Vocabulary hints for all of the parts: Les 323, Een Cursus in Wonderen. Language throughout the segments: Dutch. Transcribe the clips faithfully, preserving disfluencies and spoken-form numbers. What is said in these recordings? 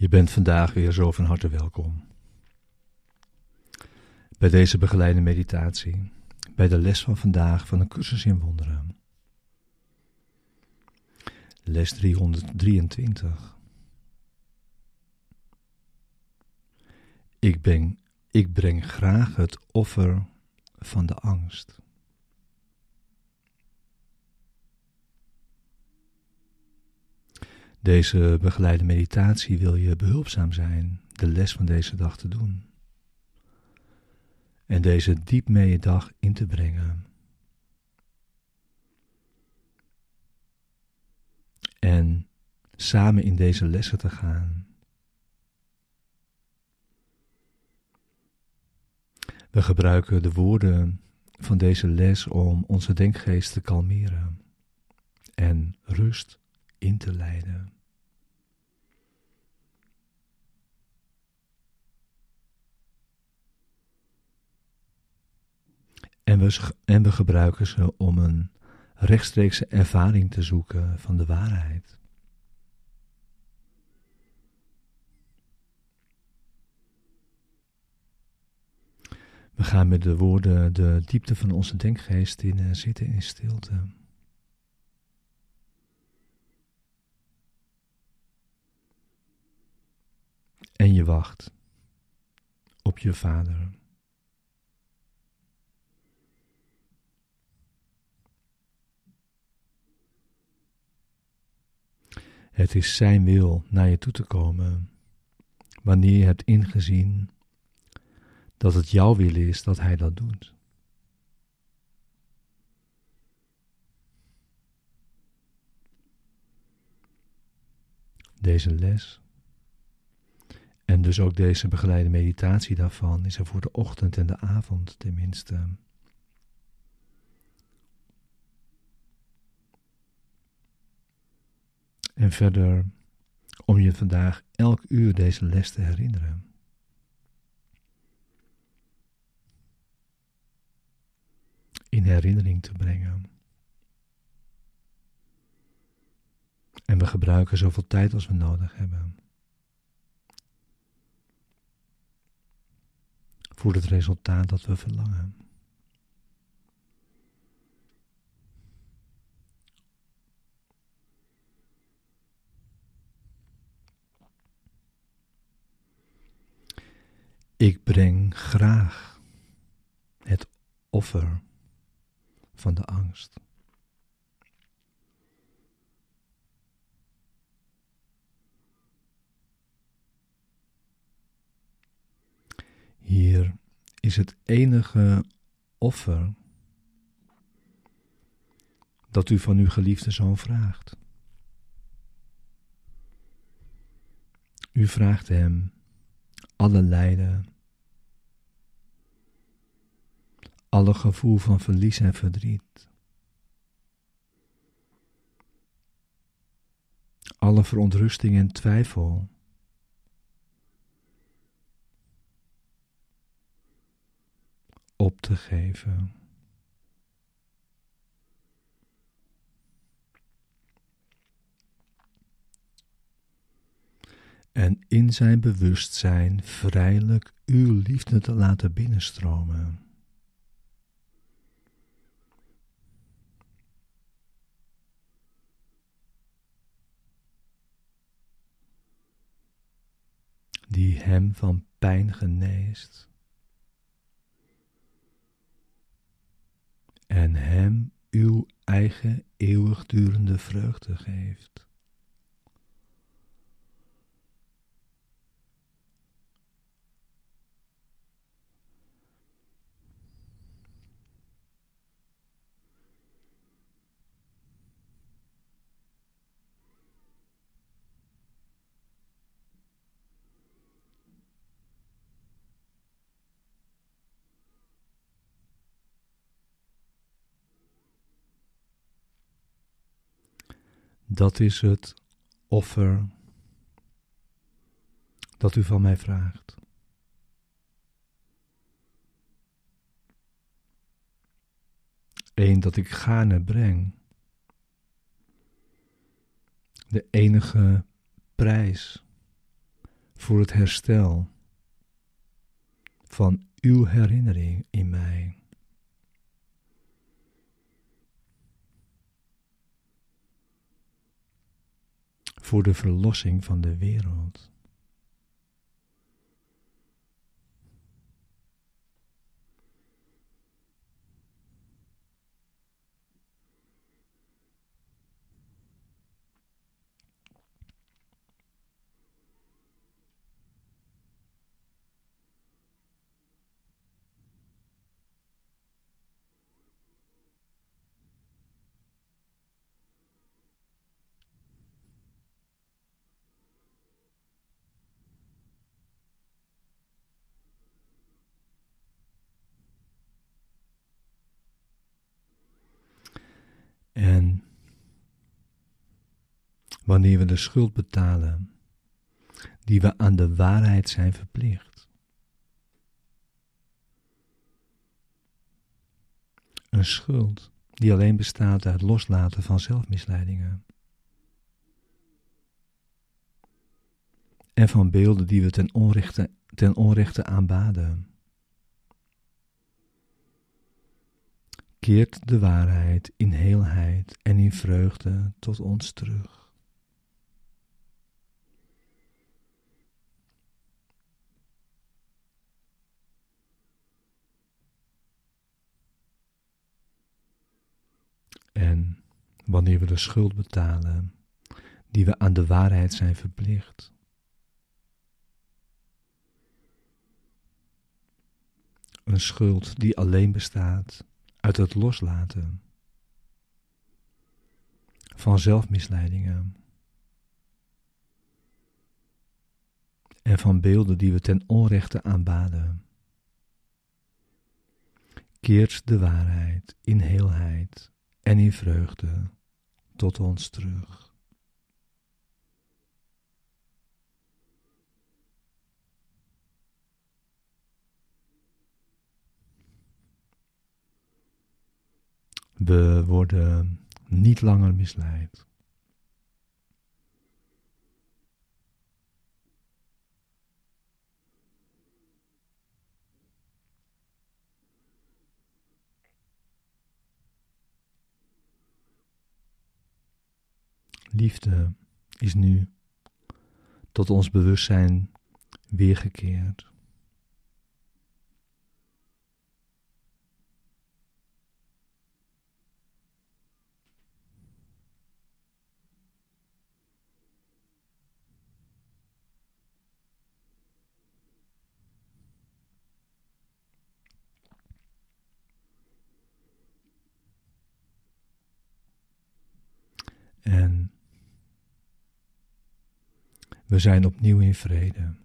Je bent vandaag weer zo van harte welkom bij deze begeleide meditatie, bij de les van vandaag van een cursus in wonderen. Les driehonderddrieëntwintig. Ik ben, ik breng graag het offer van de angst. Deze begeleide meditatie wil je behulpzaam zijn de les van deze dag te doen. En deze diep mee je dag in te brengen. En samen in deze lessen te gaan. We gebruiken de woorden van deze les om onze denkgeest te kalmeren en rust in te leiden. En we, en we gebruiken ze om een rechtstreekse ervaring te zoeken van de waarheid. We gaan met de woorden de diepte van onze denkgeest in zitten in stilte. En je wacht op je vader. Het is zijn wil naar je toe te komen, wanneer je hebt ingezien dat het jouw wil is dat hij dat doet. Deze les, en dus ook deze begeleide meditatie daarvan, is er voor de ochtend en de avond tenminste. En verder om je vandaag elk uur deze les te herinneren. In herinnering te brengen. En we gebruiken zoveel tijd als we nodig hebben. Voor het resultaat dat we verlangen. Ik breng graag het offer van de angst. Hier is het enige offer dat u van uw geliefde zoon vraagt. U vraagt hem alle lijden, alle gevoel van verlies en verdriet, alle verontrusting en twijfel, op te geven. En in zijn bewustzijn vrijelijk uw liefde te laten binnenstromen. Die hem van pijn geneest en hem uw eigen eeuwigdurende vreugde geeft. Dat is het offer dat u van mij vraagt. Eén dat ik gaarne breng. De enige prijs voor het herstel van uw herinnering in mij. Voor de verlossing van de wereld. En wanneer we de schuld betalen die we aan de waarheid zijn verplicht. Een schuld die alleen bestaat uit loslaten van zelfmisleidingen. En van beelden die we ten onrechte, ten onrechte aanbaden. Keert de waarheid in heelheid en in vreugde tot ons terug. En wanneer we de schuld betalen die we aan de waarheid zijn verplicht, een schuld die alleen bestaat uit het loslaten van zelfmisleidingen en van beelden die we ten onrechte aanbaden, keert de waarheid in heelheid en in vreugde tot ons terug. We worden niet langer misleid. Liefde is nu tot ons bewustzijn weergekeerd. En we zijn opnieuw in vrede.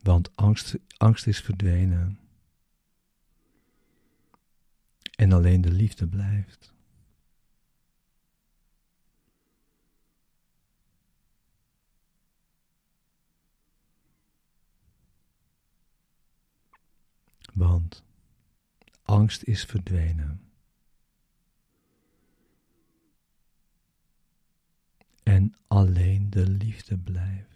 Want angst, angst is verdwenen. En alleen de liefde blijft. Want angst is verdwenen. En alleen de liefde blijft.